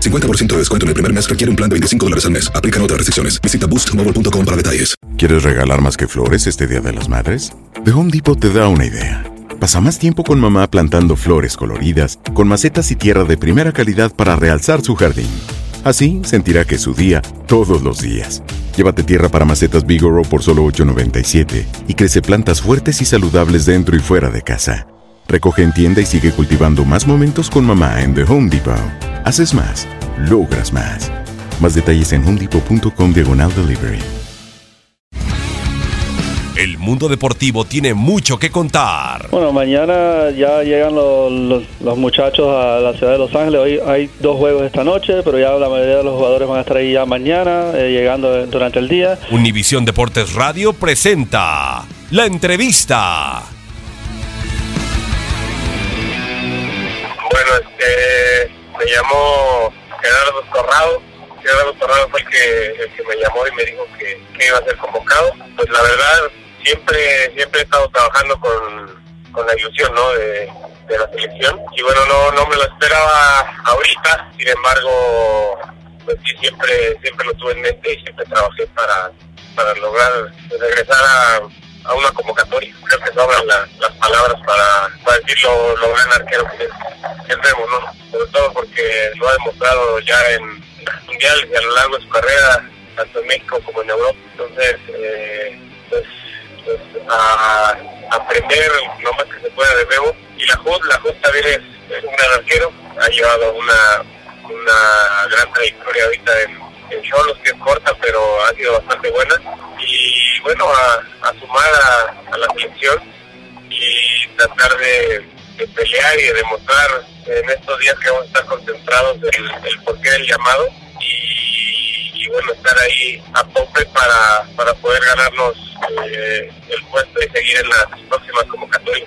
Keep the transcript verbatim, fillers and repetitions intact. cincuenta por ciento de descuento en el primer mes. Requiere un plan de veinticinco dólares al mes. Aplican otras restricciones. Visita boost mobile punto com para detalles. ¿Quieres regalar más que flores este Día de las Madres? The Home Depot te da una idea. Pasa más tiempo con mamá plantando flores coloridas, con macetas y tierra de primera calidad para realzar su jardín. Así sentirá que es su día todos los días. Llévate tierra para macetas Vigoro por solo ocho noventa y siete y crece plantas fuertes y saludables dentro y fuera de casa. Recoge en tienda y sigue cultivando más momentos con mamá en The Home Depot. Haces más, logras más. Más detalles en homedepot punto com diagonal delivery. El mundo deportivo tiene mucho que contar. Bueno, mañana ya llegan los, los, los muchachos a la ciudad de Los Ángeles. Hoy hay dos juegos esta noche, pero ya la mayoría de los jugadores van a estar ahí ya mañana, eh, llegando durante el día. Univision Deportes Radio presenta La Entrevista. Bueno, este... me llamó Gerardo Torrado. Gerardo Torrado fue el que, el que me llamó y me dijo que, que iba a ser convocado. Pues la verdad, siempre siempre he estado trabajando con, con la ilusión, ¿no?, de, de la selección. Y bueno, no no me lo esperaba ahorita, sin embargo, pues sí, siempre, siempre lo tuve en mente y siempre trabajé para, para lograr regresar a, a una convocatoria. Creo que sobran la, las palabras para, para decir lo, lo gran arquero que es, que es Bebo, ¿no? Sobre todo porque lo ha demostrado ya en mundiales y a lo largo de su carrera, tanto en México como en Europa. Entonces, eh, pues, pues a, a aprender lo más que se pueda de Bebo. Y la J U D, la J U D también es, es un gran arquero, ha llevado una, una gran trayectoria ahorita en, en Cholos, que es corta, pero ha sido bastante buena. Y bueno, a, a sumar a, a la selección y tratar de, de pelear y de demostrar en estos días que vamos a estar concentrados el, el porqué del llamado y, y bueno, estar ahí a tope para, para poder ganarnos eh, el puesto y seguir en las próximas convocatorias.